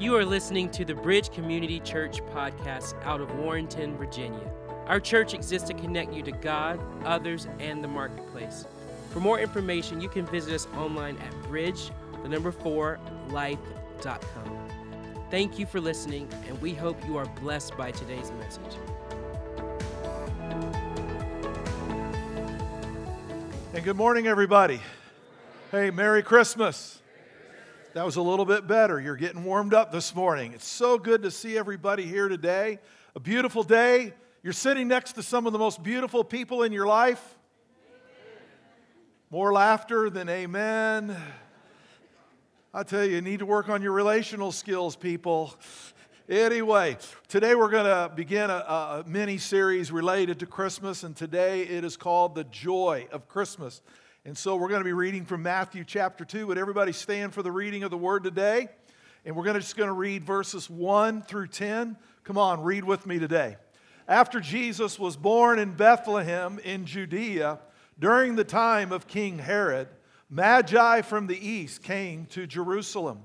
You are listening to the Bridge Community Church podcast out of Warrenton, Virginia. Our church exists to connect you to God, others, and the marketplace. For more information, you can visit us online at bridge4life.com. Thank you for listening, and we hope you are blessed by today's message. And good morning, everybody. Hey, Merry Christmas. That was a little bit better. You're getting warmed up this morning. It's so good to see everybody here today. A beautiful day. You're sitting next to some of the most beautiful people in your life. More laughter than amen. I tell you, you need to work on your relational skills, people. Anyway, today we're going to begin a mini-series related to Christmas, and today it is called The Joy of Christmas. And so we're going to be reading from Matthew chapter 2. Would everybody stand for the reading of the Word today? And we're just going to read verses 1 through 10. Come on, read with me today. After Jesus was born in Bethlehem in Judea, during the time of King Herod, Magi from the east came to Jerusalem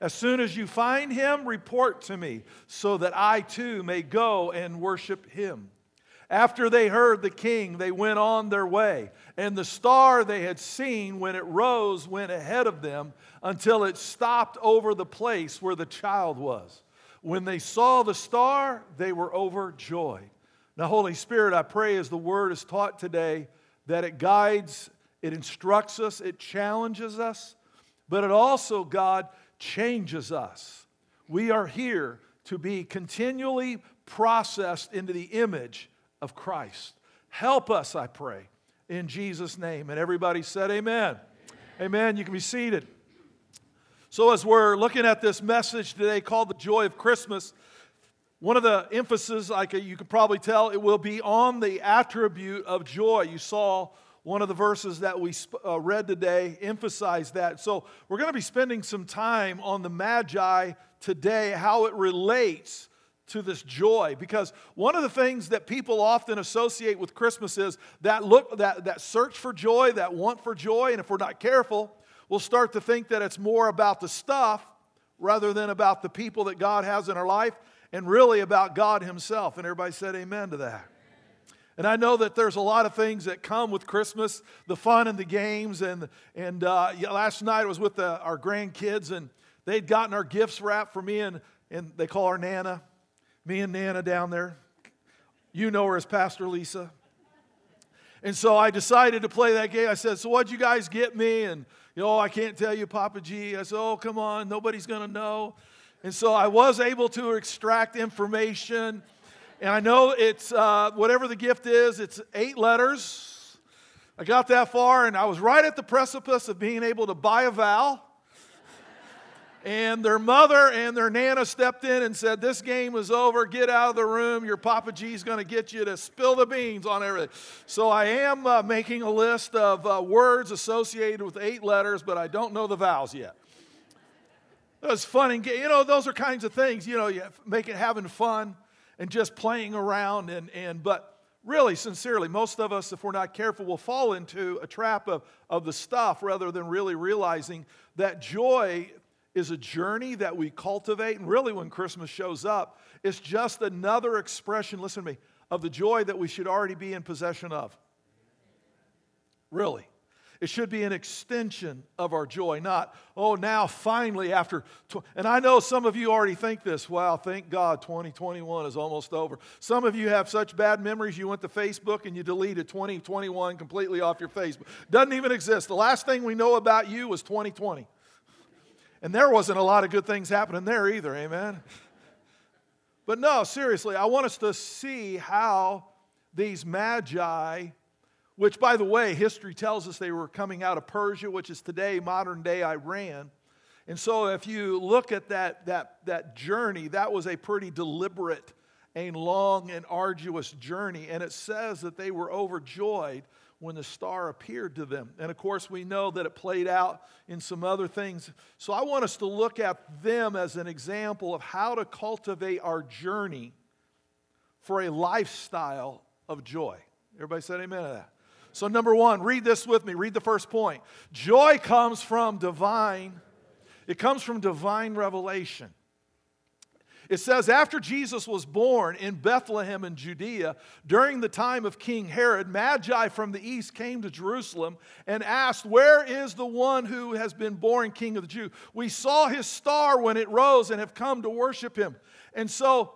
As soon as you find him, report to me, so that I too may go and worship him." After they heard the king, they went on their way, and the star they had seen when it rose went ahead of them until it stopped over the place where the child was. When they saw the star, they were overjoyed. Now, Holy Spirit, I pray as the word is taught today that it guides, it instructs us, it challenges us, but it also, God, changes us. We are here to be continually processed into the image of Christ. Help us, I pray, in Jesus' name. And everybody said amen. Amen. Amen. You can be seated. So as we're looking at this message today called The Joy of Christmas, one of the emphases, like you can probably tell, it will be on the attribute of joy. You saw one of the verses that we read today emphasized that. So we're going to be spending some time on the Magi today, how it relates to this joy, because one of the things that people often associate with Christmas is that search for joy, that want for joy, and if we're not careful, we'll start to think that it's more about the stuff rather than about the people that God has in our life, and really about God Himself. And everybody said amen to that. And I know that there's a lot of things that come with Christmas, the fun and the games, and last night I was with our grandkids, and they'd gotten our gifts wrapped for me, and they call her Nana. Me and Nana down there, you know her as Pastor Lisa. And so I decided to play that game. I said, "So what'd you guys get me?" And, "I can't tell you, Papa G." I said, "Oh, come on, nobody's going to know." And so I was able to extract information. And I know it's, whatever the gift is, it's 8 letters. I got that far, and I was right at the precipice of being able to buy a vowel. And their mother and their Nana stepped in and said, "This game is over. Get out of the room. Your Papa G's going to get you to spill the beans on everything." So I am making a list of words associated with 8 letters, but I don't know the vowels yet. It was fun. And, those are kinds of things. You make it having fun and just playing around. But really, sincerely, most of us, if we're not careful, will fall into a trap of the stuff rather than really realizing that joy is a journey that we cultivate. And really when Christmas shows up, it's just another expression, listen to me, of the joy that we should already be in possession of. Really. It should be an extension of our joy, not, oh, now finally after, and I know some of you already think this, wow, thank God 2021 is almost over. Some of you have such bad memories, you went to Facebook and you deleted 2021 completely off your Facebook. Doesn't even exist. The last thing we know about you was 2020. And there wasn't a lot of good things happening there either, amen? But no, seriously, I want us to see how these magi, which, by the way, history tells us they were coming out of Persia, which is today, modern-day Iran. And so if you look at that journey, that was a pretty deliberate and long and arduous journey. And it says that they were overjoyed when the star appeared to them. And, of course, we know that it played out in some other things. So I want us to look at them as an example of how to cultivate our journey for a lifestyle of joy. Everybody said amen to that. So number one, read this with me. Read the first point. Joy comes from divine revelation. It says, after Jesus was born in Bethlehem in Judea, during the time of King Herod, magi from the east came to Jerusalem and asked, where is the one who has been born King of the Jews? We saw his star when it rose and have come to worship him. And so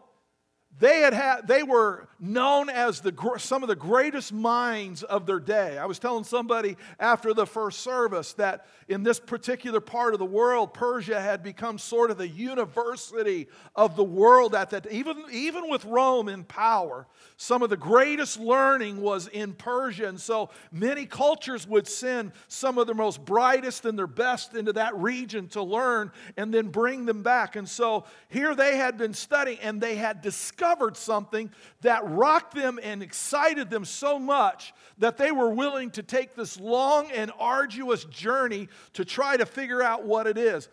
they were known as some of the greatest minds of their day. I was telling somebody after the first service that in this particular part of the world, Persia had become sort of the university of the world at that. Even with Rome in power, some of the greatest learning was in Persia. And so many cultures would send some of their most brightest and their best into that region to learn and then bring them back. And so here they had been studying and they had discovered something that rocked them and excited them so much that they were willing to take this long and arduous journey to try to figure out what it is.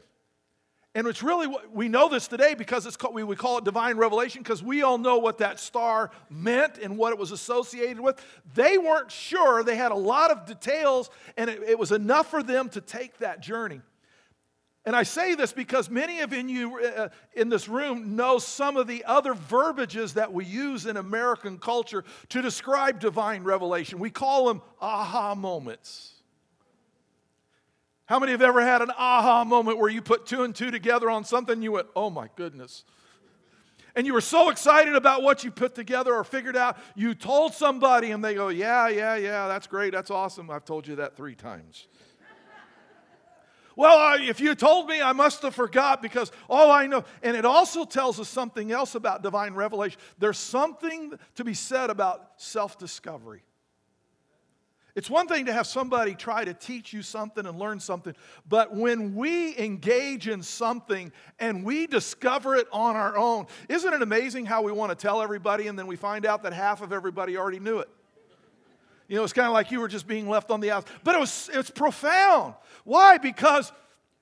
And it's really, we know this today because we would call it divine revelation because we all know what that star meant and what it was associated with. They weren't sure. They had a lot of details, and it was enough for them to take that journey. And I say this because many of you in this room know some of the other verbiages that we use in American culture to describe divine revelation. We call them aha moments. How many have ever had an aha moment where you put two and two together on something and you went, oh my goodness. And you were so excited about what you put together or figured out, you told somebody and they go, yeah, that's great, that's awesome. I've told you that 3 times. Well, if you told me, I must have forgot because all I know. And it also tells us something else about divine revelation. There's something to be said about self-discovery. It's one thing to have somebody try to teach you something and learn something, but when we engage in something and we discover it on our own, isn't it amazing how we want to tell everybody and then we find out that half of everybody already knew it? You know, it's kind of like you were just being left on the outside. But it's profound. Why? Because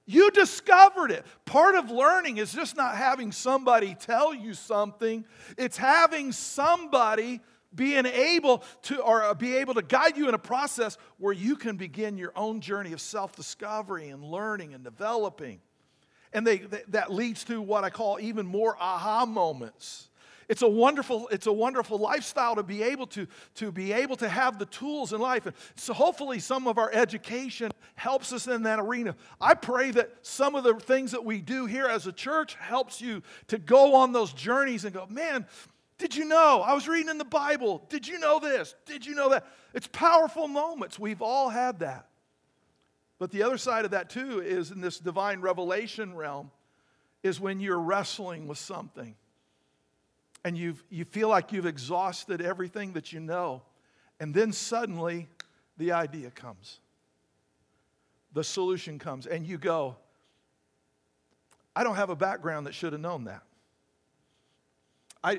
you discovered it. Part of learning is just not having somebody tell you something. It's having somebody be able to guide you in a process where you can begin your own journey of self-discovery and learning and developing. And that leads to what I call even more aha moments. It's a wonderful lifestyle to be able to have the tools in life. And so hopefully some of our education helps us in that arena. I pray that some of the things that we do here as a church helps you to go on those journeys and go, man, did you know? I was reading in the Bible. Did you know this? Did you know that? It's powerful moments. We've all had that. But the other side of that too is in this divine revelation realm is when you're wrestling with something. And you feel like you've exhausted everything that you know. And then suddenly, the idea comes. The solution comes. And you go, I don't have a background that should have known that. I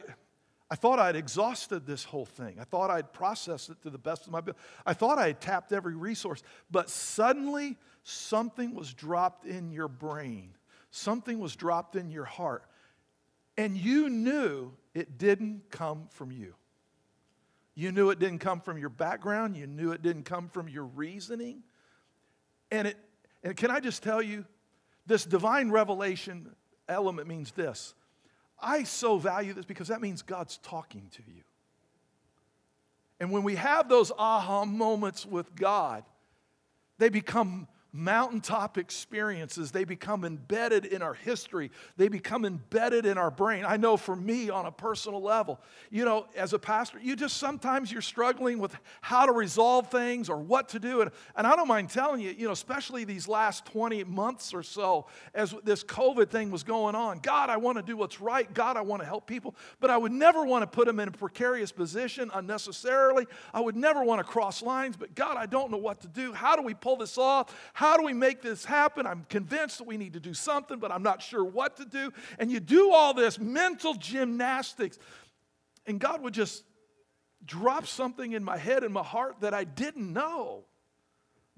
thought I'd exhausted this whole thing. I thought I'd processed it to the best of my ability. I thought I had tapped every resource. But suddenly, something was dropped in your brain. Something was dropped in your heart. And you knew it didn't come from you. You knew it didn't come from your background. You knew it didn't come from your reasoning. And can I just tell you, this divine revelation element means this. I so value this because that means God's talking to you. And when we have those aha moments with God, They become mountaintop experiences. They become embedded in our history. They become embedded in our brain. I know for me on a personal level, you know, as a pastor, you just sometimes you're struggling with how to resolve things or what to do. And I don't mind telling you, you know, especially these last 20 months or so as this COVID thing was going on, God, I want to do what's right. God, I want to help people. But I would never want to put them in a precarious position unnecessarily. I would never want to cross lines. But God, I don't know what to do. How do we pull this off? How do we make this happen? I'm convinced that we need to do something, but I'm not sure what to do. And you do all this mental gymnastics, and God would just drop something in my head and my heart that I didn't know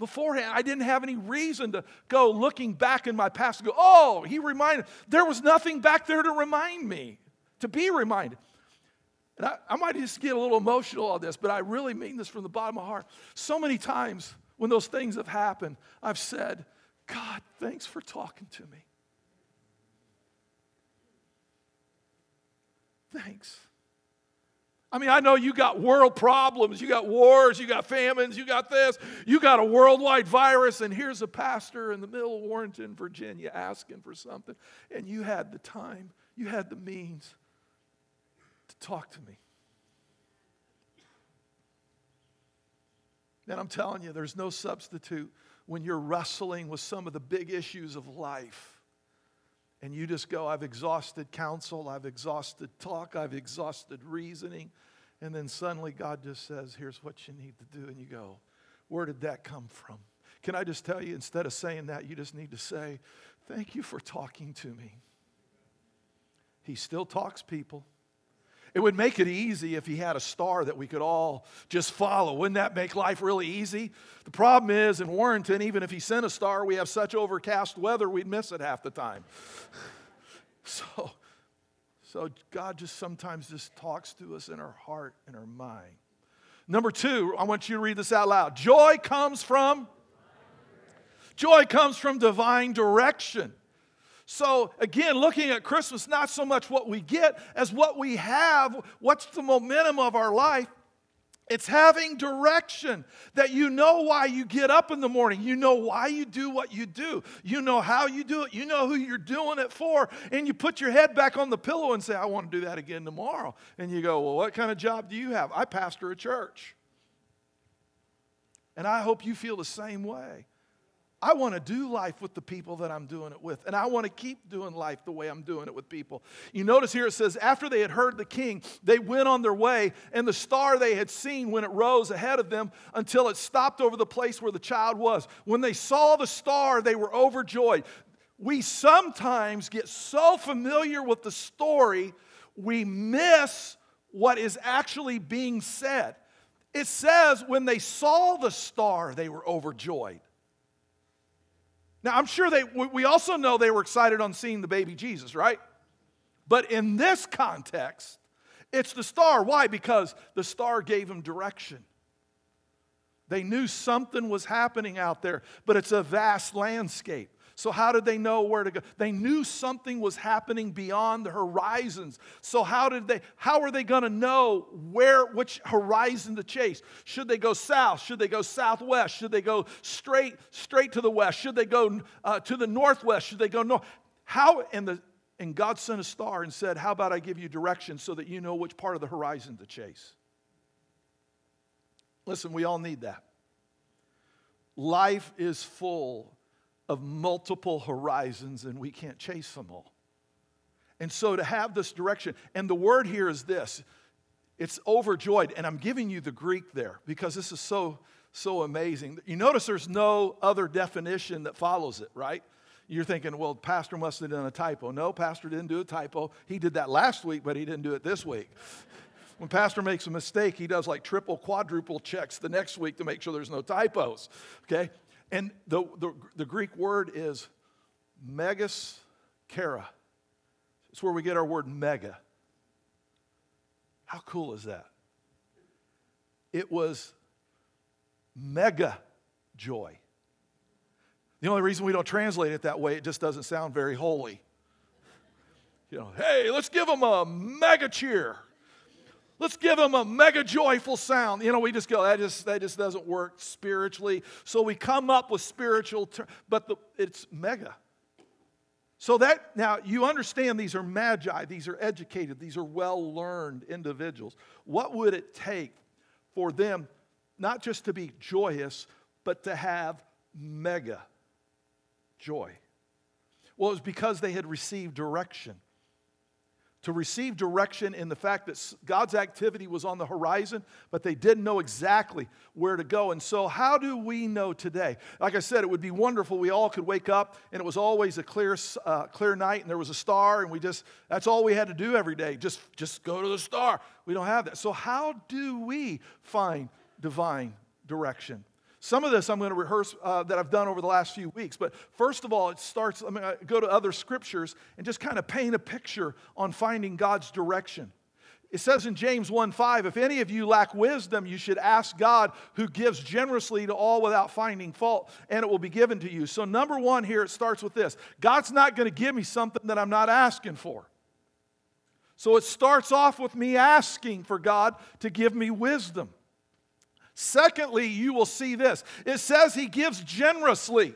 beforehand. I didn't have any reason to go looking back in my past and go, oh, he reminded. There was nothing back there to remind me, to be reminded. And I might just get a little emotional on this, but I really mean this from the bottom of my heart. So many times, when those things have happened, I've said, God, thanks for talking to me. Thanks. I mean, I know you got world problems. You got wars. You got famines. You got this. You got a worldwide virus. And here's a pastor in the middle of Warrenton, Virginia, asking for something. And you had the time. You had the means to talk to me. And I'm telling you, there's no substitute when you're wrestling with some of the big issues of life. And you just go, I've exhausted counsel, I've exhausted talk, I've exhausted reasoning. And then suddenly God just says, here's what you need to do. And you go, where did that come from? Can I just tell you, instead of saying that, you just need to say, thank you for talking to me. He still talks, people. It would make it easy if he had a star that we could all just follow. Wouldn't that make life really easy? The problem is, in Warrenton, even if he sent a star, we have such overcast weather, we'd miss it half the time. So God just sometimes just talks to us in our heart and our mind. Number two, I want you to read this out loud. Joy comes from divine direction. So again, looking at Christmas, not so much what we get as what we have. What's the momentum of our life? It's having direction, that you know why you get up in the morning. You know why you do what you do. You know how you do it. You know who you're doing it for. And you put your head back on the pillow and say, I want to do that again tomorrow. And you go, well, what kind of job do you have? I pastor a church. And I hope you feel the same way. I want to do life with the people that I'm doing it with. And I want to keep doing life the way I'm doing it with people. You notice here it says, after they had heard the king, they went on their way. And the star they had seen when it rose ahead of them until it stopped over the place where the child was. When they saw the star, they were overjoyed. We sometimes get so familiar with the story, we miss what is actually being said. It says when they saw the star, they were overjoyed. Now, I'm sure we also know they were excited on seeing the baby Jesus, right? But in this context, it's the star. Why? Because the star gave them direction. They knew something was happening out there, but it's a vast landscape. So how did they know where to go? They knew something was happening beyond the horizons. So how are they going to know which horizon to chase? Should they go south? Should they go southwest? Should they go straight to the west? Should they go to the northwest? Should they go north? And God sent a star and said, how about I give you direction so that you know which part of the horizon to chase? Listen, we all need that. Life is full of multiple horizons, and we can't chase them all. And so to have this direction, and the word here is this, it's overjoyed, and I'm giving you the Greek there because this is so amazing. You notice there's no other definition that follows it, right? You're thinking, well, pastor must have done a typo. No, pastor didn't do a typo. He did that last week, but he didn't do it this week. When pastor makes a mistake, he does like triple, quadruple checks the next week to make sure there's no typos, okay? And the Greek word is megaskera. It's where we get our word mega. How cool is that? It was mega joy. The only reason we don't translate it that way, it just doesn't sound very holy. You know, hey, let's give them a mega cheer. Let's give them a mega joyful sound. You know, we just go, that just doesn't work spiritually. So we come up with spiritual terms, but it's mega. So that, now you understand these are magi, these are educated, these are well-learned individuals. What would it take for them not just to be joyous, but to have mega joy? Well, it was because they had received direction. To receive direction in the fact that God's activity was on the horizon, but they didn't know exactly where to go. And so how do we know today? Like I said, it would be wonderful. We all could wake up, and it was always a clear night, and there was a star, and that's all we had to do every day, just go to the star. We don't have that. So how do we find divine direction? Some of this I'm going to rehearse that I've done over the last few weeks. But first of all, I go to other scriptures and just kind of paint a picture on finding God's direction. It says in James 1:5, if any of you lack wisdom, you should ask God who gives generously to all without finding fault, and it will be given to you. So number one here, it starts with this. God's not going to give me something that I'm not asking for. So it starts off with me asking for God to give me wisdom. Secondly, you will see this. It says he gives generously.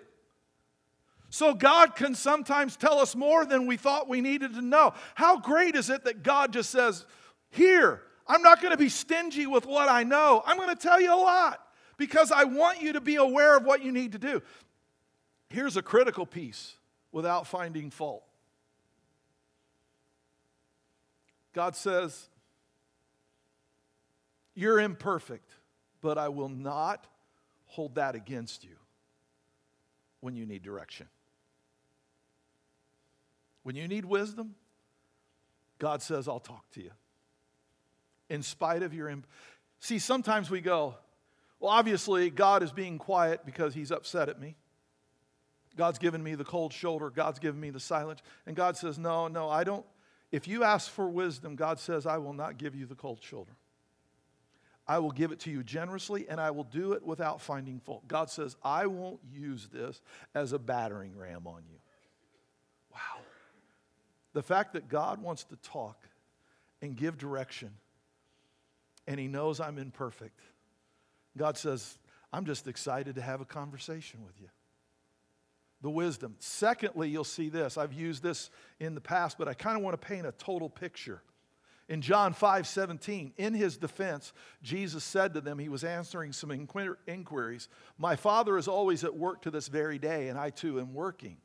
So God can sometimes tell us more than we thought we needed to know. How great is it that God just says, here, I'm not going to be stingy with what I know. I'm going to tell you a lot because I want you to be aware of what you need to do. Here's a critical piece without finding fault. God says, you're imperfect. But I will not hold that against you when you need direction. When you need wisdom, God says, I'll talk to you. In spite of your... See, sometimes we go, well, obviously, God is being quiet because he's upset at me. God's given me the cold shoulder. God's given me the silence. And God says, no, I don't... If you ask for wisdom, God says, I will not give you the cold shoulder. I will give it to you generously, and I will do it without finding fault. God says, I won't use this as a battering ram on you. Wow. The fact that God wants to talk and give direction, and he knows I'm imperfect. God says, I'm just excited to have a conversation with you. The wisdom. Secondly, you'll see this. I've used this in the past, but I kind of want to paint a total picture. In John 5:17, in his defense, Jesus said to them, he was answering some inquiries, my Father is always at work to this very day, and I too am working.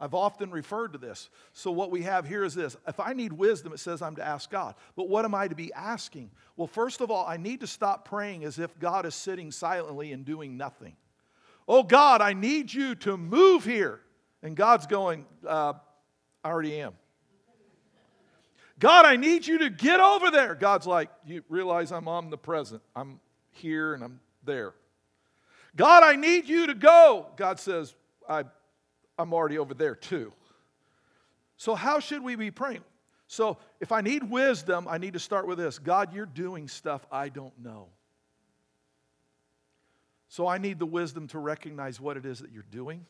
I've often referred to this. So what we have here is this. If I need wisdom, it says I'm to ask God. But what am I to be asking? Well, first of all, I need to stop praying as if God is sitting silently and doing nothing. Oh, God, I need you to move here. And God's going, I already am. God, I need you to get over there. God's like, you realize I'm omnipresent. I'm here and I'm there. God, I need you to go. God says, I'm already over there too. So how should we be praying? So if I need wisdom, I need to start with this. God, you're doing stuff I don't know. So I need the wisdom to recognize what it is that you're doing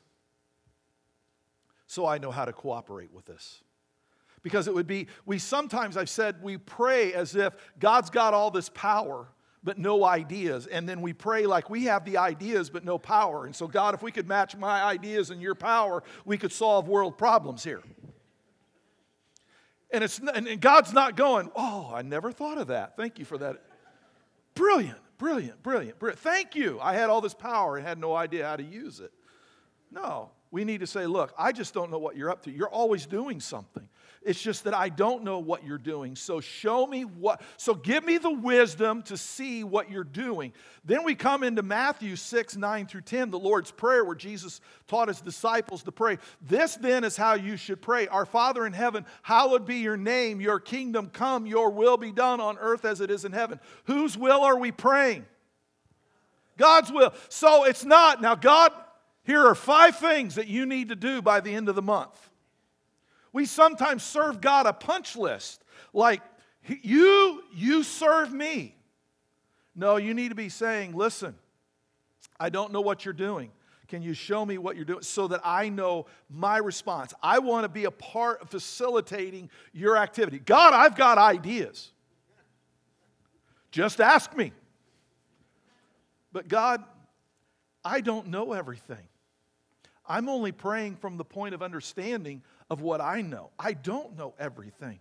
so I know how to cooperate with this. Because it would be, I've said, we pray as if God's got all this power, but no ideas. And then we pray like we have the ideas, but no power. And so, God, if we could match my ideas and your power, we could solve world problems here. And God's not going, oh, I never thought of that. Thank you for that. Brilliant. Thank you. I had all this power and had no idea how to use it. No, we need to say, look, I just don't know what you're up to. You're always doing something. It's just that I don't know what you're doing. So so give me the wisdom to see what you're doing. Then we come into Matthew 6:9-10, the Lord's Prayer, where Jesus taught his disciples to pray. This then is how you should pray. Our Father in heaven, hallowed be your name. Your kingdom come, your will be done on earth as it is in heaven. Whose will are we praying? God's will. So it's not, now God, here are 5 things that you need to do by the end of the month. We sometimes serve God a punch list, like, you serve me. No, you need to be saying, listen, I don't know what you're doing. Can you show me what you're doing so that I know my response? I want to be a part of facilitating your activity. God, I've got ideas. Just ask me. But God, I don't know everything. I'm only praying from the point of understanding of what I know. I don't know everything.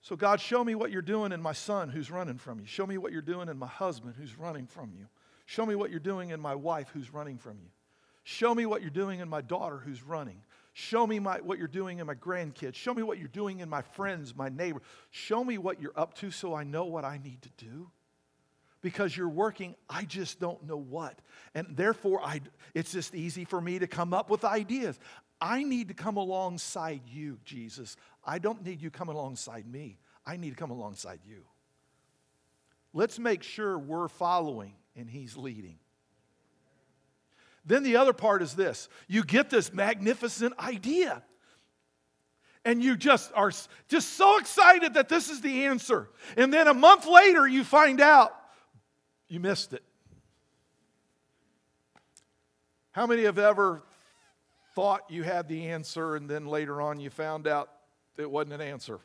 So God, show me what you're doing in my son who's running from you. Show me what you're doing in my husband who's running from you. Show me what you're doing in my wife who's running from you. Show me what you're doing in my daughter who's running. Show me what you're doing in my grandkids. Show me what you're doing in my friends, my neighbor. Show me what you're up to so I know what I need to do. Because you're working, I just don't know what. And therefore, it's just easy for me to come up with ideas. I need to come alongside you, Jesus. I don't need you come alongside me. I need to come alongside you. Let's make sure we're following and he's leading. Then the other part is this. You get this magnificent idea. And you just are just so excited that this is the answer. And then a month later, you find out you missed it. How many have ever thought you had the answer and then later on you found out it wasn't an answer?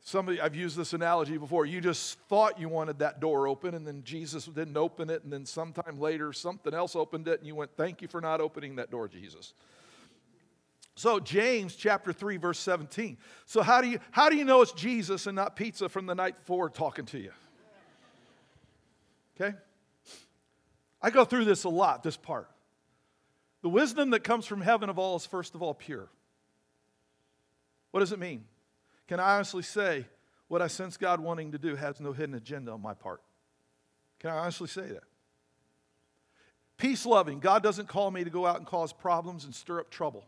Somebody, I've used this analogy before. You just thought you wanted that door open and then Jesus didn't open it, and then sometime later something else opened it and you went, thank you for not opening that door, Jesus. So James chapter 3 verse 17. So how do you know it's Jesus and not pizza from the night before talking to you? Okay? I go through this a lot, this part. The wisdom that comes from heaven of all is first of all pure. What does it mean? Can I honestly say what I sense God wanting to do has no hidden agenda on my part? Can I honestly say that? Peace loving. God doesn't call me to go out and cause problems and stir up trouble.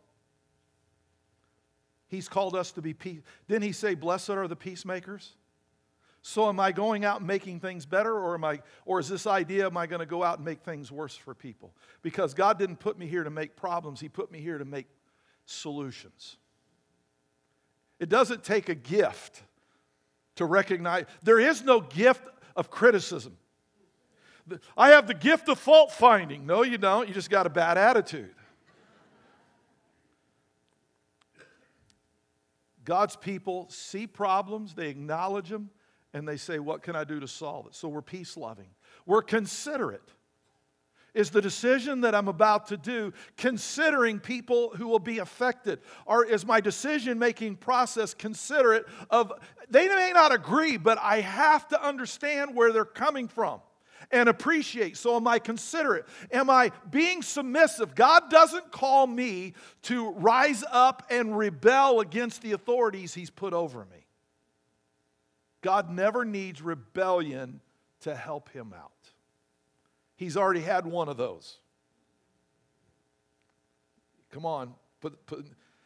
He's called us to be peace. Didn't he say, blessed are the peacemakers? So am I going out and making things better, or is this idea, am I going to go out and make things worse for people? Because God didn't put me here to make problems. He put me here to make solutions. It doesn't take a gift to recognize. There is no gift of criticism. I have the gift of fault finding. No, you don't. You just got a bad attitude. God's people see problems, they acknowledge them, and they say, what can I do to solve it? So we're peace-loving. We're considerate. Is the decision that I'm about to do considering people who will be affected? Or is my decision-making process considerate of, they may not agree, but I have to understand where they're coming from and appreciate. So am I considerate? Am I being submissive? God doesn't call me to rise up and rebel against the authorities he's put over me. God never needs rebellion to help him out. He's already had one of those. Come on.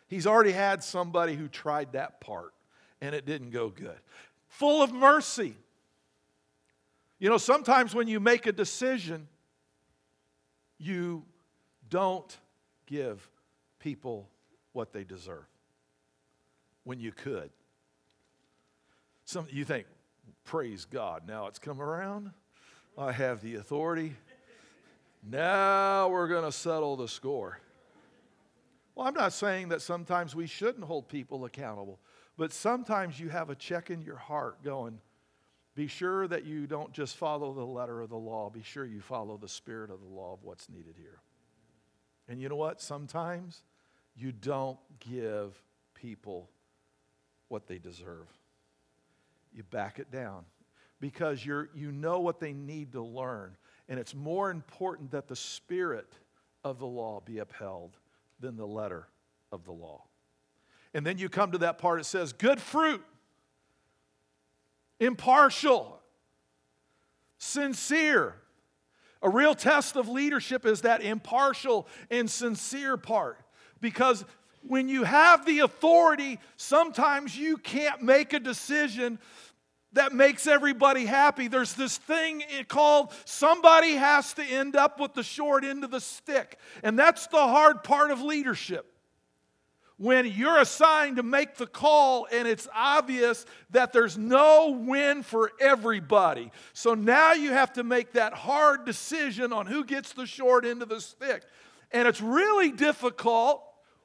He's already had somebody who tried that part, and it didn't go good. Full of mercy. You know, sometimes when you make a decision, you don't give people what they deserve when you could. Some, you think, praise God, now it's come around. I have the authority. Now we're going to settle the score. Well, I'm not saying that sometimes we shouldn't hold people accountable, but sometimes you have a check in your heart going, be sure that you don't just follow the letter of the law. Be sure you follow the spirit of the law of what's needed here. And you know what? Sometimes you don't give people what they deserve. You back it down because you know what they need to learn. And it's more important that the spirit of the law be upheld than the letter of the law. And then you come to that part that says, good fruit, impartial, sincere. A real test of leadership is that impartial and sincere part, because when you have the authority, sometimes you can't make a decision that makes everybody happy. There's this thing called somebody has to end up with the short end of the stick. And that's the hard part of leadership. When you're assigned to make the call and it's obvious that there's no win for everybody. So now you have to make that hard decision on who gets the short end of the stick. And it's really difficult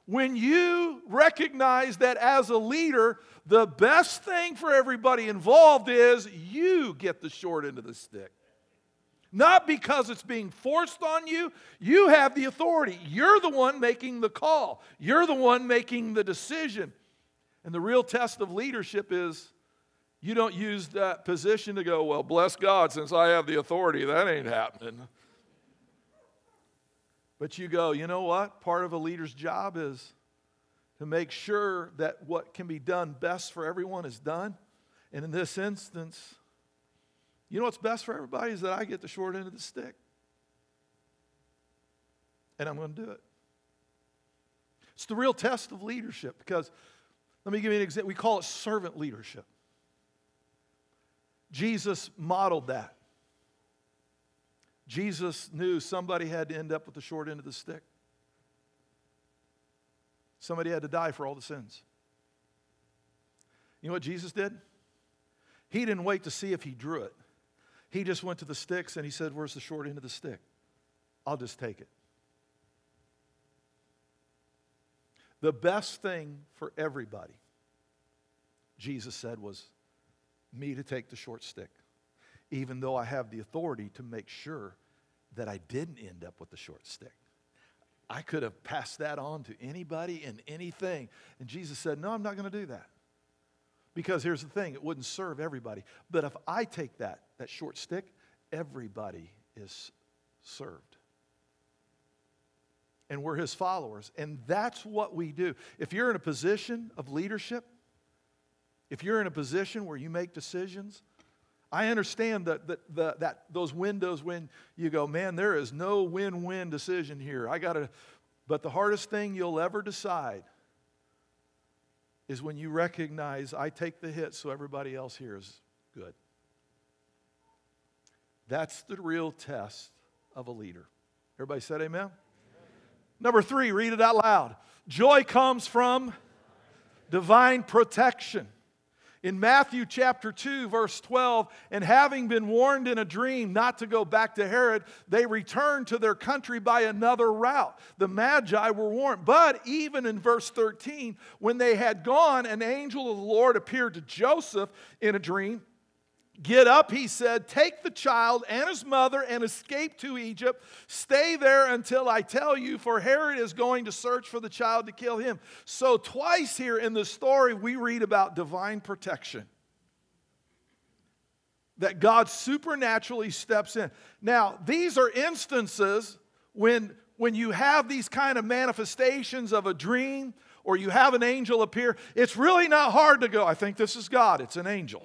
when you recognize that as a leader, the best thing for everybody involved is you get the short end of the stick. Not because it's being forced on you. You have the authority. You're the one making the call. You're the one making the decision. And the real test of leadership is you don't use that position to go, well, bless God, since I have the authority, that ain't happening. But you go, you know what? Part of a leader's job is to make sure that what can be done best for everyone is done. And in this instance, you know what's best for everybody is that I get the short end of the stick. And I'm going to do it. It's the real test of leadership because, let me give you an example. We call it servant leadership. Jesus modeled that. Jesus knew somebody had to end up with the short end of the stick. Somebody had to die for all the sins. You know what Jesus did? He didn't wait to see if he drew it. He just went to the sticks and he said, where's the short end of the stick? I'll just take it. The best thing for everybody, Jesus said, was me to take the short stick, even though I have the authority to make sure that I didn't end up with the short stick. I could have passed that on to anybody and anything. And Jesus said, no, I'm not going to do that. Because here's the thing, it wouldn't serve everybody. But if I take that short stick, everybody is served. And we're his followers. And that's what we do. If you're in a position of leadership, if you're in a position where you make decisions, I understand that those windows when you go, man, there is no win-win decision here. But the hardest thing you'll ever decide is when you recognize I take the hit so everybody else here is good. That's the real test of a leader. Everybody said amen? Amen. Number 3, read it out loud. Joy comes from divine protection. In Matthew chapter 2, verse 12, and having been warned in a dream not to go back to Herod, they returned to their country by another route. The Magi were warned. But even in verse 13, when they had gone, an angel of the Lord appeared to Joseph in a dream. Get up, he said, take the child and his mother and escape to Egypt. Stay there until I tell you, for Herod is going to search for the child to kill him. So twice here in the story, we read about divine protection. That God supernaturally steps in. Now, these are instances when you have these kind of manifestations of a dream or you have an angel appear, it's really not hard to go, I think this is God, it's an angel.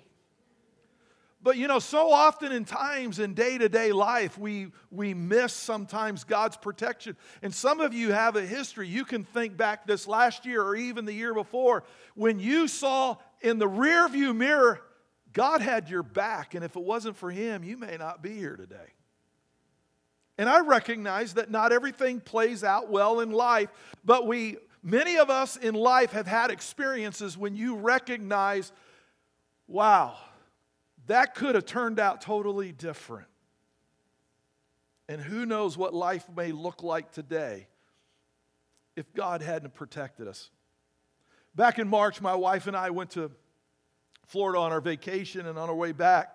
But, you know, so often in times in day-to-day life, we miss sometimes God's protection. And some of you have a history. You can think back this last year or even the year before when you saw in the rearview mirror, God had your back. And if it wasn't for Him, you may not be here today. And I recognize that not everything plays out well in life, but many of us in life have had experiences when you recognize, wow, that could have turned out totally different. And who knows what life may look like today if God hadn't protected us. Back in March, my wife and I went to Florida on our vacation, and on our way back,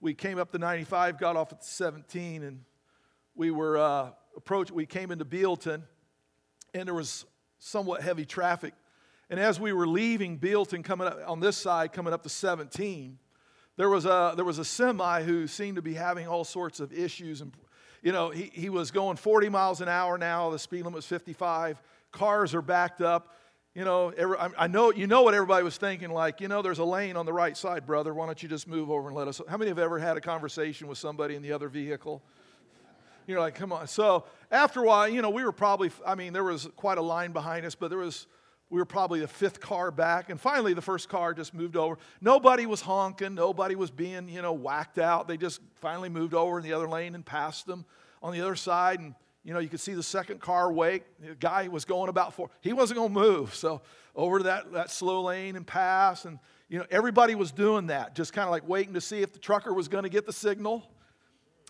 we came up the 95, got off at the 17, and we were we came into Bealeton, and there was somewhat heavy traffic. And as we were leaving Bealeton, coming up on this side, coming up the 17, there was a semi who seemed to be having all sorts of issues. And, you know, he was going 40 miles an hour now. The speed limit was 55. Cars are backed up. You know, I know you know what everybody was thinking. Like, you know, there's a lane on the right side, brother. Why don't you just move over and let us? How many have ever had a conversation with somebody in the other vehicle? You're like, come on. So after a while, you know, we were probably, I mean, there was quite a line behind us, but we were probably the 5th car back. And finally, the first car just moved over. Nobody was honking. Nobody was being, you know, whacked out. They just finally moved over in the other lane and passed them on the other side. And, you know, you could see the second car wake. The guy was going about 4. He wasn't going to move. So over to that slow lane and pass. And, you know, everybody was doing that, just kind of like waiting to see if the trucker was going to get the signal.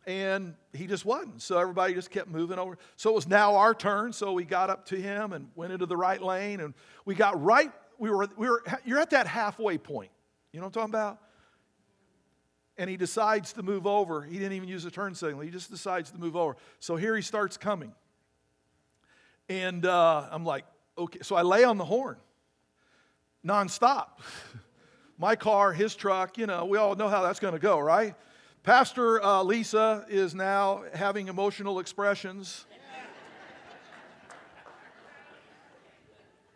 and he just wasn't. So everybody just kept moving over. So it was now our turn. So we got up to him and went into the right lane, and we got right. We were. You're at that halfway point. You know what I'm talking about? And he decides to move over. He didn't even use a turn signal. He just decides to move over. So here he starts coming. And I'm like, okay. So I lay on the horn nonstop. My car, his truck, you know, we all know how that's going to go, right? Pastor Lisa is now having emotional expressions.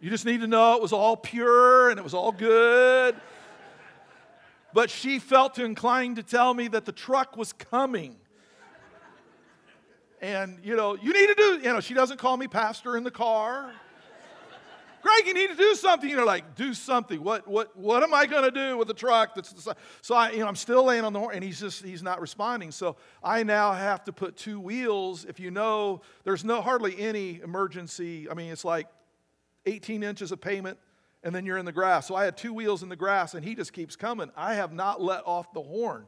You just need to know it was all pure and it was all good. But she felt inclined to tell me that the truck was coming. And, you know, you need to do, you know, she doesn't call me pastor in the car. Greg, you need to do something. You know, like, do something. What am I going to do with the truck? That's the side? So, I, you know, I'm still laying on the horn, and he's not responding. So I now have to put two wheels. If you know, there's no hardly any emergency. I mean, it's like 18 inches of pavement, and then you're in the grass. So I had two wheels in the grass, and he just keeps coming. I have not let off the horn,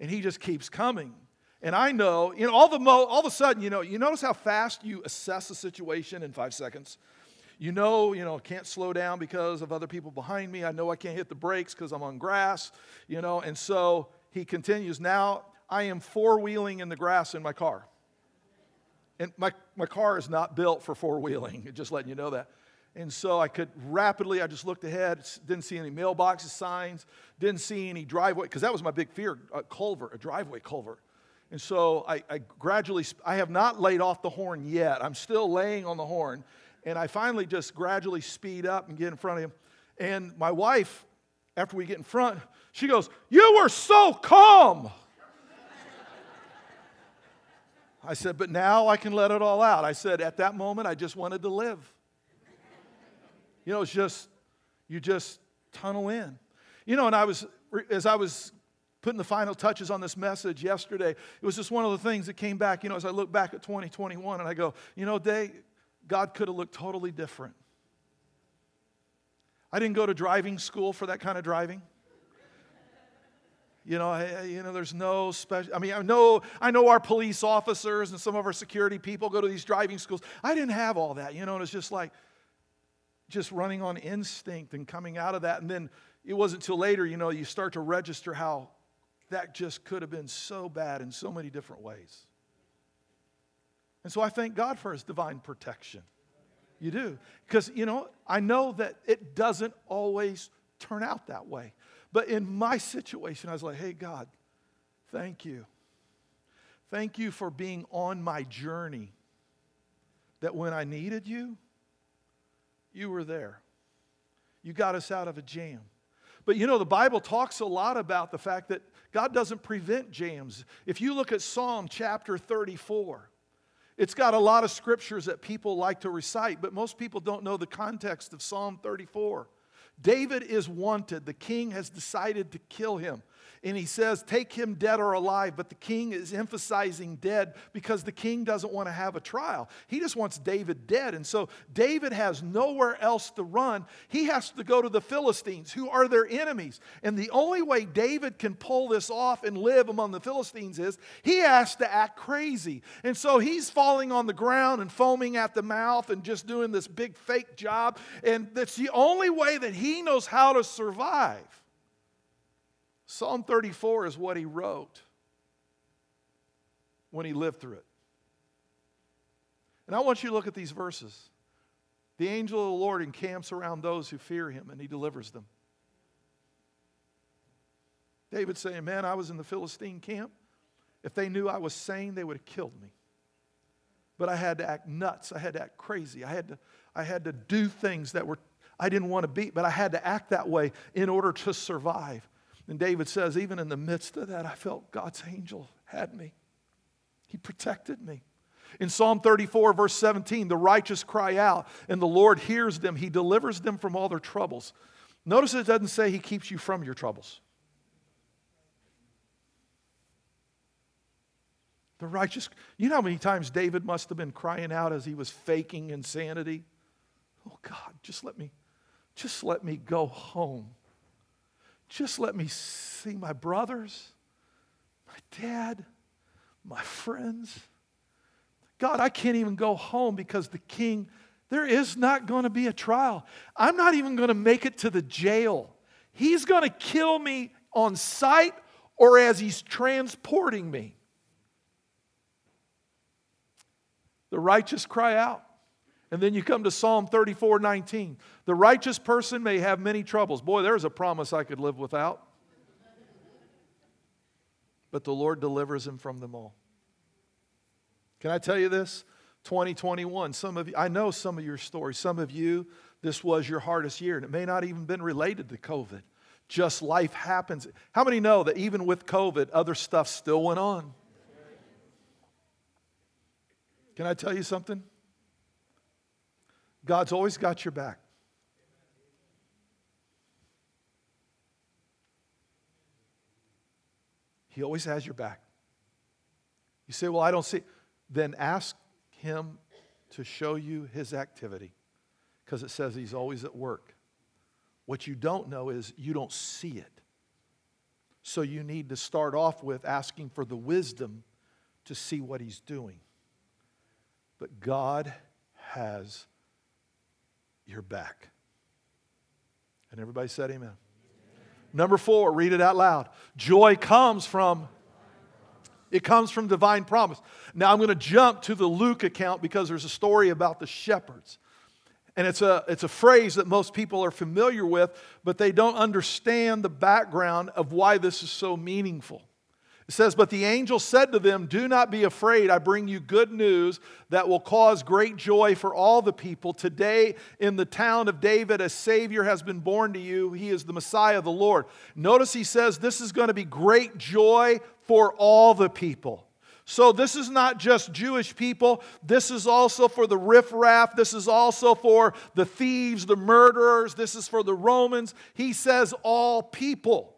and he just keeps coming. And I know, you know, all of a sudden, you know, you notice how fast you assess a situation in 5 seconds. You know, can't slow down because of other people behind me. I know I can't hit the brakes because I'm on grass, you know. And so he continues. Now I am four-wheeling in the grass in my car. And my car is not built for four-wheeling, just letting you know that. And so I just looked ahead, didn't see any mailboxes, signs, didn't see any driveway, because that was my big fear, a driveway culvert. And so I have not laid off the horn yet. I'm still laying on the horn. And I finally just gradually speed up and get in front of him. And my wife, after we get in front, she goes, "You were so calm." I said, "But now I can let it all out." I said, "At that moment, I just wanted to live." You know, it's just, you just tunnel in. You know, and as I was putting the final touches on this message yesterday, it was just one of the things that came back, you know, as I look back at 2021 and I go, you know, God could have looked totally different. I didn't go to driving school for that kind of driving. You know, there's no special. I mean, I know our police officers and some of our security people go to these driving schools. I didn't have all that. You know, and it's just like, just running on instinct and coming out of that. And then it wasn't till later, you know, you start to register how that just could have been so bad in so many different ways. And so I thank God for His divine protection. You do. Because, you know, I know that it doesn't always turn out that way. But in my situation, I was like, hey, God, thank you. Thank you for being on my journey. That when I needed you, you were there. You got us out of a jam. But, you know, the Bible talks a lot about the fact that God doesn't prevent jams. If you look at Psalm chapter 34, it's got a lot of scriptures that people like to recite, but most people don't know the context of Psalm 34. David is wanted. The king has decided to kill him. And he says, take him dead or alive. But the king is emphasizing dead because the king doesn't want to have a trial. He just wants David dead. And so David has nowhere else to run. He has to go to the Philistines, who are their enemies. And the only way David can pull this off and live among the Philistines is he has to act crazy. And so he's falling on the ground and foaming at the mouth and just doing this big fake job. And that's the only way that he knows how to survive. Psalm 34 is what he wrote when he lived through it. And I want you to look at these verses. The angel of the Lord encamps around those who fear him, and he delivers them. David's saying, man, I was in the Philistine camp. If they knew I was sane, they would have killed me. But I had to act nuts. I had to act crazy. I had to do things that I didn't want to be, but I had to act that way in order to survive. And David says, even in the midst of that, I felt God's angel had me. He protected me. In Psalm 34, verse 17, the righteous cry out, and the Lord hears them. He delivers them from all their troubles. Notice it doesn't say he keeps you from your troubles. The righteous, you know how many times David must have been crying out as he was faking insanity? Oh God, just let me go home. Just let me see my brothers, my dad, my friends. God, I can't even go home because the king, there is not going to be a trial. I'm not even going to make it to the jail. He's going to kill me on sight or as he's transporting me. The righteous cry out. And then you come to Psalm 34:19. The righteous person may have many troubles. Boy, there's a promise I could live without. But the Lord delivers him from them all. Can I tell you this? 2021, some of you, I know some of your stories. Some of you, this was your hardest year, and it may not even been related to COVID. Just life happens. How many know that even with COVID, other stuff still went on? Can I tell you something? God's always got your back. He always has your back. You say, well, I don't see. Then ask him to show you his activity, because it says he's always at work. What you don't know is you don't see it. So you need to start off with asking for the wisdom to see what he's doing. But God has your back. And everybody said amen. Number 4, read it out loud. Joy comes from, it comes from divine promise. Now I'm going to jump to the Luke account because there's a story about the shepherds. And it's a phrase that most people are familiar with, but they don't understand the background of why this is so meaningful. It says, but the angel said to them, do not be afraid. I bring you good news that will cause great joy for all the people. Today in the town of David, a Savior has been born to you. He is the Messiah, the Lord. Notice he says this is going to be great joy for all the people. So this is not just Jewish people. This is also for the riffraff. This is also for the thieves, the murderers. This is for the Romans. He says all people.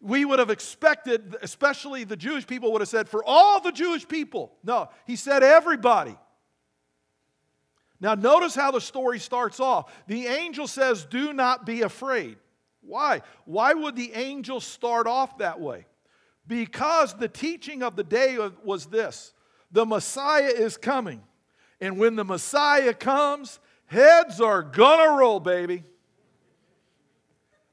We would have expected, especially the Jewish people would have said, for all the Jewish people. No, he said everybody. Now notice how the story starts off. The angel says, do not be afraid. Why? Why would the angel start off that way? Because the teaching of the day was this. The Messiah is coming. And when the Messiah comes, heads are gonna roll, baby.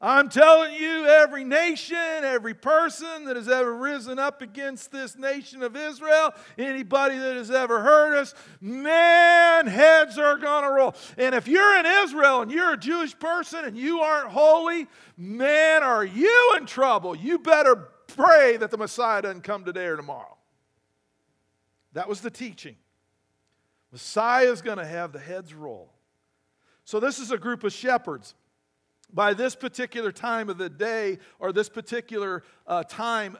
I'm telling you, every nation, every person that has ever risen up against this nation of Israel, anybody that has ever heard us, man, heads are going to roll. And if you're in Israel and you're a Jewish person and you aren't holy, man, are you in trouble. You better pray that the Messiah doesn't come today or tomorrow. That was the teaching. Messiah is going to have the heads roll. So this is a group of shepherds. By this particular time of the day, or this particular time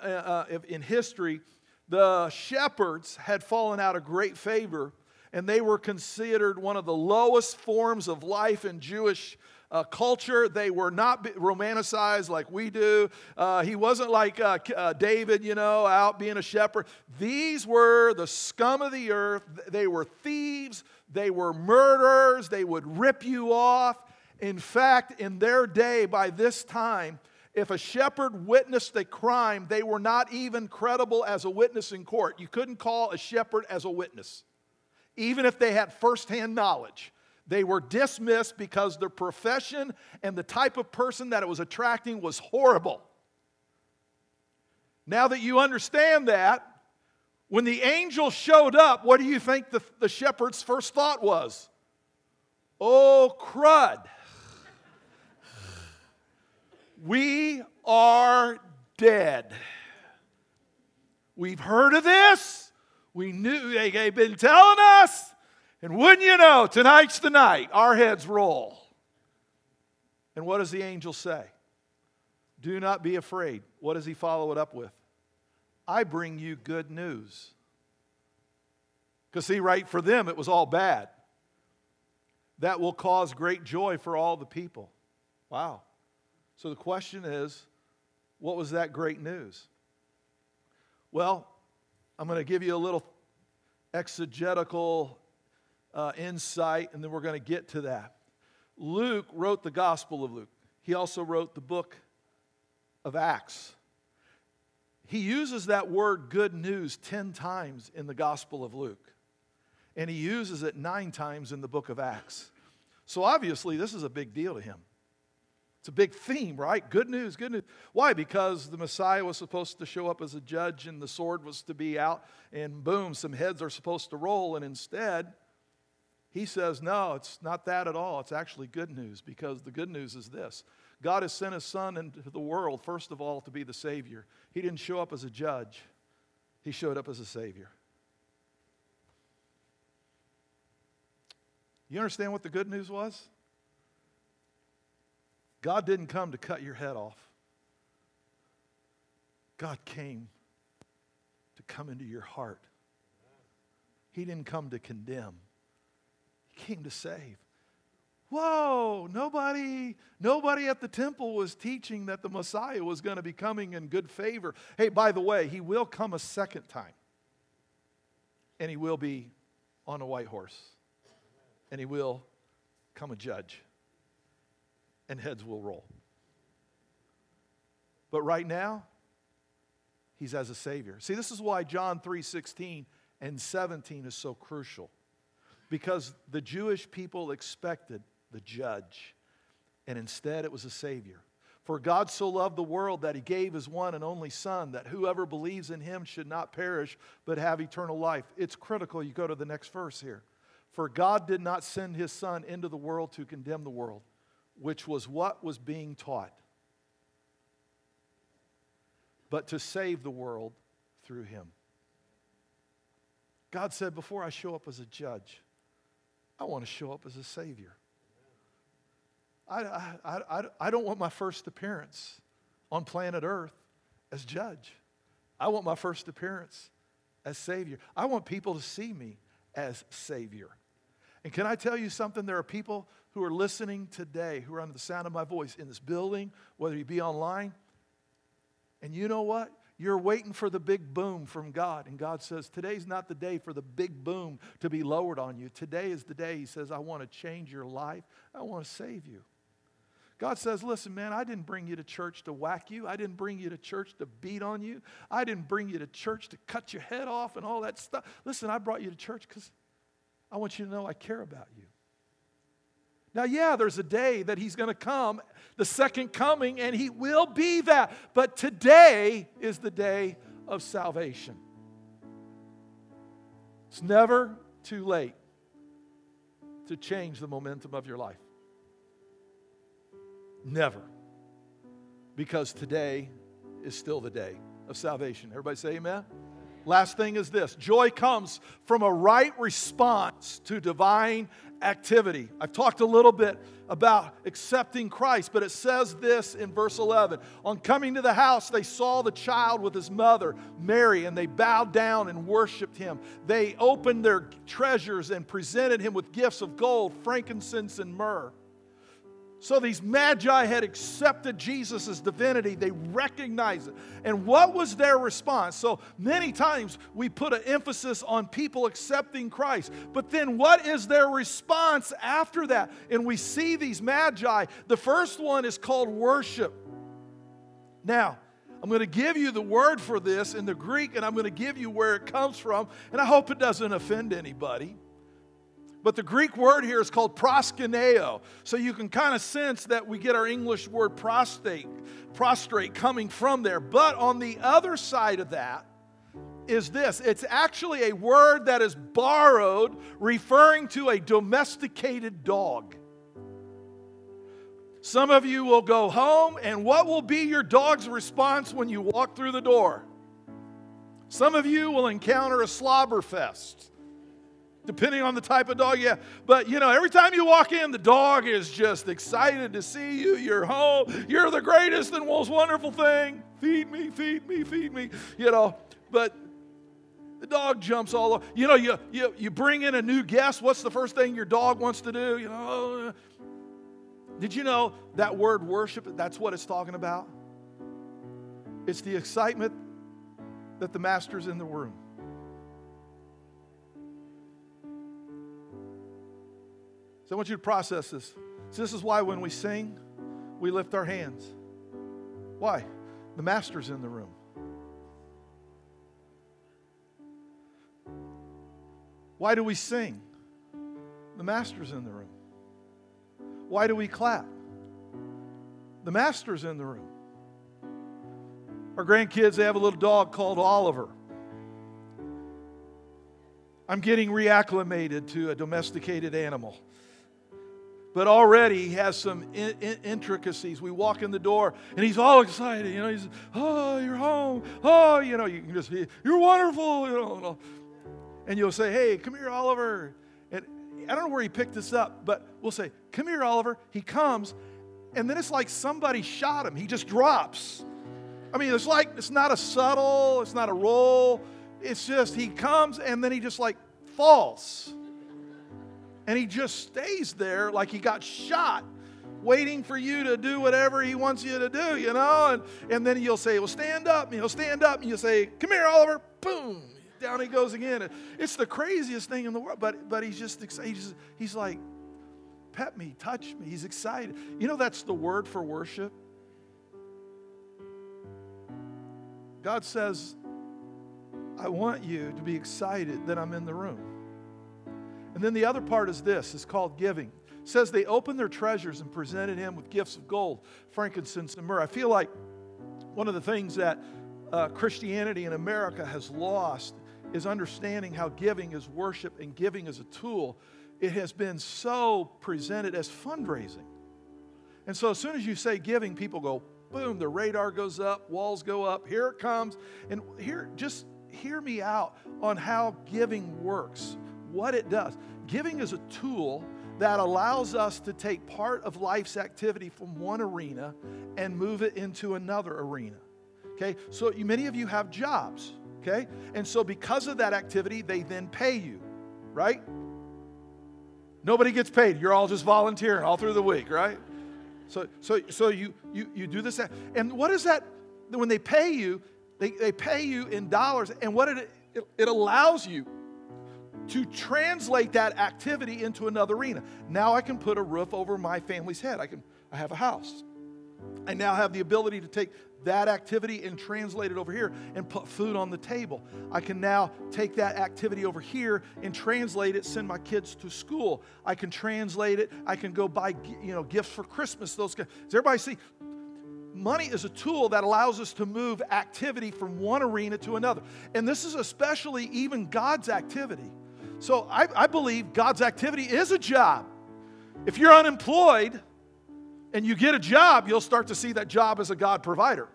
in history, the shepherds had fallen out of great favor, and they were considered one of the lowest forms of life in Jewish culture. They were not romanticized like we do. He wasn't like David, out being a shepherd. These were the scum of the earth. They were thieves. They were murderers. They would rip you off. In fact, in their day, by this time, if a shepherd witnessed a crime, they were not even credible as a witness in court. You couldn't call a shepherd as a witness. Even if they had firsthand knowledge, they were dismissed because their profession and the type of person that it was attracting was horrible. Now that you understand that, when the angel showed up, what do you think the shepherd's first thought was? Oh, crud. We are dead. We've heard of this. We knew they've been telling us. And wouldn't you know, tonight's the night. Our heads roll. And what does the angel say? Do not be afraid. What does he follow it up with? I bring you good news. Because see, right, for them it was all bad. That will cause great joy for all the people. Wow. So the question is, what was that great news? Well, I'm going to give you a little exegetical insight, and then we're going to get to that. Luke wrote the Gospel of Luke. He also wrote the book of Acts. He uses that word good news 10 times in the Gospel of Luke. And he uses it 9 times in the book of Acts. So obviously this is a big deal to him. It's a big theme, right? Good news, good news. Why? Because the Messiah was supposed to show up as a judge and the sword was to be out and boom, some heads are supposed to roll. And instead, he says, no, it's not that at all. It's actually good news because the good news is this. God has sent His Son into the world, first of all, to be the Savior. He didn't show up as a judge. He showed up as a Savior. You understand what the good news was? God didn't come to cut your head off. God came to come into your heart. He didn't come to condemn. He came to save. Whoa, nobody at the temple was teaching that the Messiah was going to be coming in good favor. Hey, by the way, He will come a second time. And He will be on a white horse. And He will come a judge. And heads will roll. But right now, He's as a Savior. See, this is why John 3:16 and 17 is so crucial. Because the Jewish people expected the judge. And instead it was a Savior. For God so loved the world that He gave His one and only Son, that whoever believes in Him should not perish, but have eternal life. It's critical. You go to the next verse here. For God did not send His Son into the world to condemn the world, which was what was being taught, but to save the world through Him. God said, before I show up as a judge, I want to show up as a Savior. I don't want my first appearance on planet Earth as judge. I want my first appearance as Savior. I want people to see me as Savior. And can I tell you something? There are people who are listening today who are under the sound of my voice in this building, whether you be online. And you know what? You're waiting for the big boom from God. And God says, today's not the day for the big boom to be lowered on you. Today is the day, He says, I want to change your life. I want to save you. God says, listen, man, I didn't bring you to church to whack you. I didn't bring you to church to beat on you. I didn't bring you to church to cut your head off and all that stuff. Listen, I brought you to church because I want you to know I care about you. Now, yeah, there's a day that He's going to come, the second coming, and He will be that. But today is the day of salvation. It's never too late to change the momentum of your life. Never. Because today is still the day of salvation. Everybody say amen? Last thing is this. Joy comes from a right response to divine activity. I've talked a little bit about accepting Christ, but it says this in verse 11. On coming to the house, they saw the child with his mother, Mary, and they bowed down and worshiped Him. They opened their treasures and presented Him with gifts of gold, frankincense, and myrrh. So these magi had accepted Jesus' divinity. They recognized it. And what was their response? So many times we put an emphasis on people accepting Christ. But then what is their response after that? And we see these magi. The first one is called worship. Now, I'm going to give you the word for this in the Greek, and I'm going to give you where it comes from. And I hope it doesn't offend anybody. But the Greek word here is called proskuneo. So you can kind of sense that we get our English word prostrate coming from there. But on the other side of that is this. It's actually a word that is borrowed referring to a domesticated dog. Some of you will go home, and what will be your dog's response when you walk through the door? Some of you will encounter a slobber fest. Depending on the type of dog, yeah. But, you know, every time you walk in, the dog is just excited to see you. You're home. You're the greatest and most wonderful thing. Feed me, feed me, feed me. You know, but the dog jumps all over. You know, you bring in a new guest. What's the first thing your dog wants to do? You know, did you know that word worship, that's what it's talking about? It's the excitement that the master's in the room. So I want you to process this. So this is why when we sing, we lift our hands. Why? The master's in the room. Why do we sing? The Master's in the room. Why do we clap? The Master's in the room. Our grandkids, they have a little dog called Oliver. I'm getting reacclimated to a domesticated animal. But already he has some intricacies. We walk in the door and he's all excited. You know, he's, oh, you're home. Oh, you know, you can just, you're wonderful. You know, and you'll say, hey, come here, Oliver. And I don't know where he picked this up, but we'll say, come here, Oliver. He comes. And then it's like somebody shot him. He just drops. I mean, it's like, it's not a subtle, it's not a roll. It's just, he comes and then he just like falls. And he just stays there like he got shot, waiting for you to do whatever he wants you to do, you know. And then you'll say, well, stand up. And he'll stand up and you'll say, come here, Oliver. Boom. Down he goes again. It's the craziest thing in the world. But he's just excited. He's like, pet me, touch me. He's excited. You know, that's the word for worship. God says, I want you to be excited that I'm in the room. And then the other part is this. It's called giving. It says they opened their treasures and presented him with gifts of gold, frankincense, and myrrh. I feel like one of the things that Christianity in America has lost is understanding how giving is worship and giving is a tool. It has been so presented as fundraising. And so as soon as you say giving, people go, boom, the radar goes up, walls go up, here it comes. And here, just hear me out on how giving works, what it does. Giving is a tool that allows us to take part of life's activity from one arena and move it into another arena. Okay, so many of you have jobs, okay? And so because of that activity, they then pay you, right? Nobody gets paid. You're all just volunteering all through the week, right? So you do this. And what is that? When they pay you, they pay you in dollars. And what it allows you to translate that activity into another arena. Now I can put a roof over my family's head. I have a house. I now have the ability to take that activity and translate it over here and put food on the table. I can now take that activity over here and translate it, send my kids to school. I can translate it. I can go buy, you know, gifts for Christmas. Those guys. Does everybody see? Money is a tool that allows us to move activity from one arena to another. And this is especially even God's activity. So I believe God's activity is a job. If you're unemployed and you get a job, you'll start to see that job as a God provider.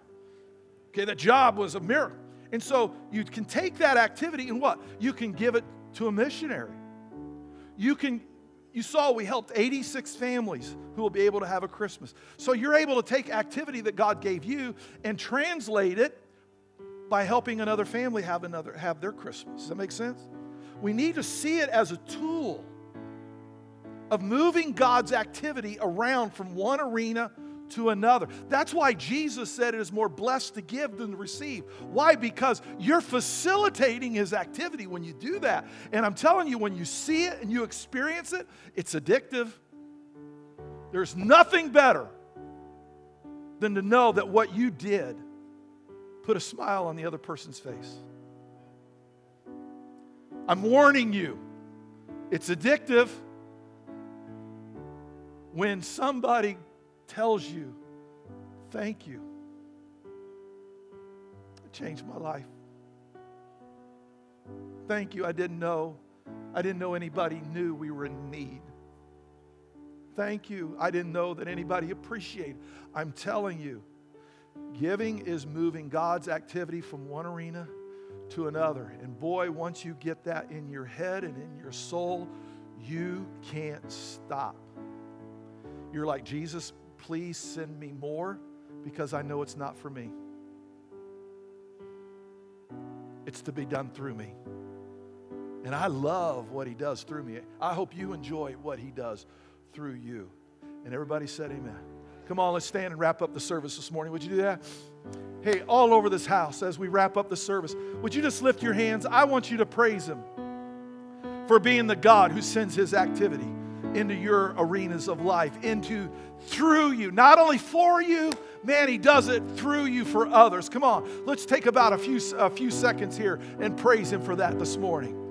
Okay, that job was a miracle. And so you can take that activity and what? You can give it to a missionary. You saw we helped 86 families who will be able to have a Christmas. So you're able to take activity that God gave you and translate it by helping another family have their Christmas. Does that make sense? We need to see it as a tool of moving God's activity around from one arena to another. That's why Jesus said it is more blessed to give than to receive. Why? Because you're facilitating his activity when you do that. And I'm telling you, when you see it and you experience it, it's addictive. There's nothing better than to know that what you did put a smile on the other person's face. I'm warning you, it's addictive when somebody tells you, thank you. It changed my life. Thank you. I didn't know anybody knew we were in need. Thank you. I didn't know that anybody appreciated. I'm telling you, giving is moving God's activity from one arena to another. And boy, once you get that in your head and in your soul, you can't stop. You're like, Jesus, please send me more because I know it's not for me. It's to be done through me. And I love what he does through me. I hope you enjoy what he does through you. And everybody said amen. Come on, let's stand and wrap up the service this morning. Would you do that? Hey, all over this house as we wrap up the service, would you just lift your hands? I want you to praise him for being the God who sends his activity into your arenas of life, through you, not only for you, man, he does it through you for others. Come on, let's take about a few seconds here and praise him for that this morning.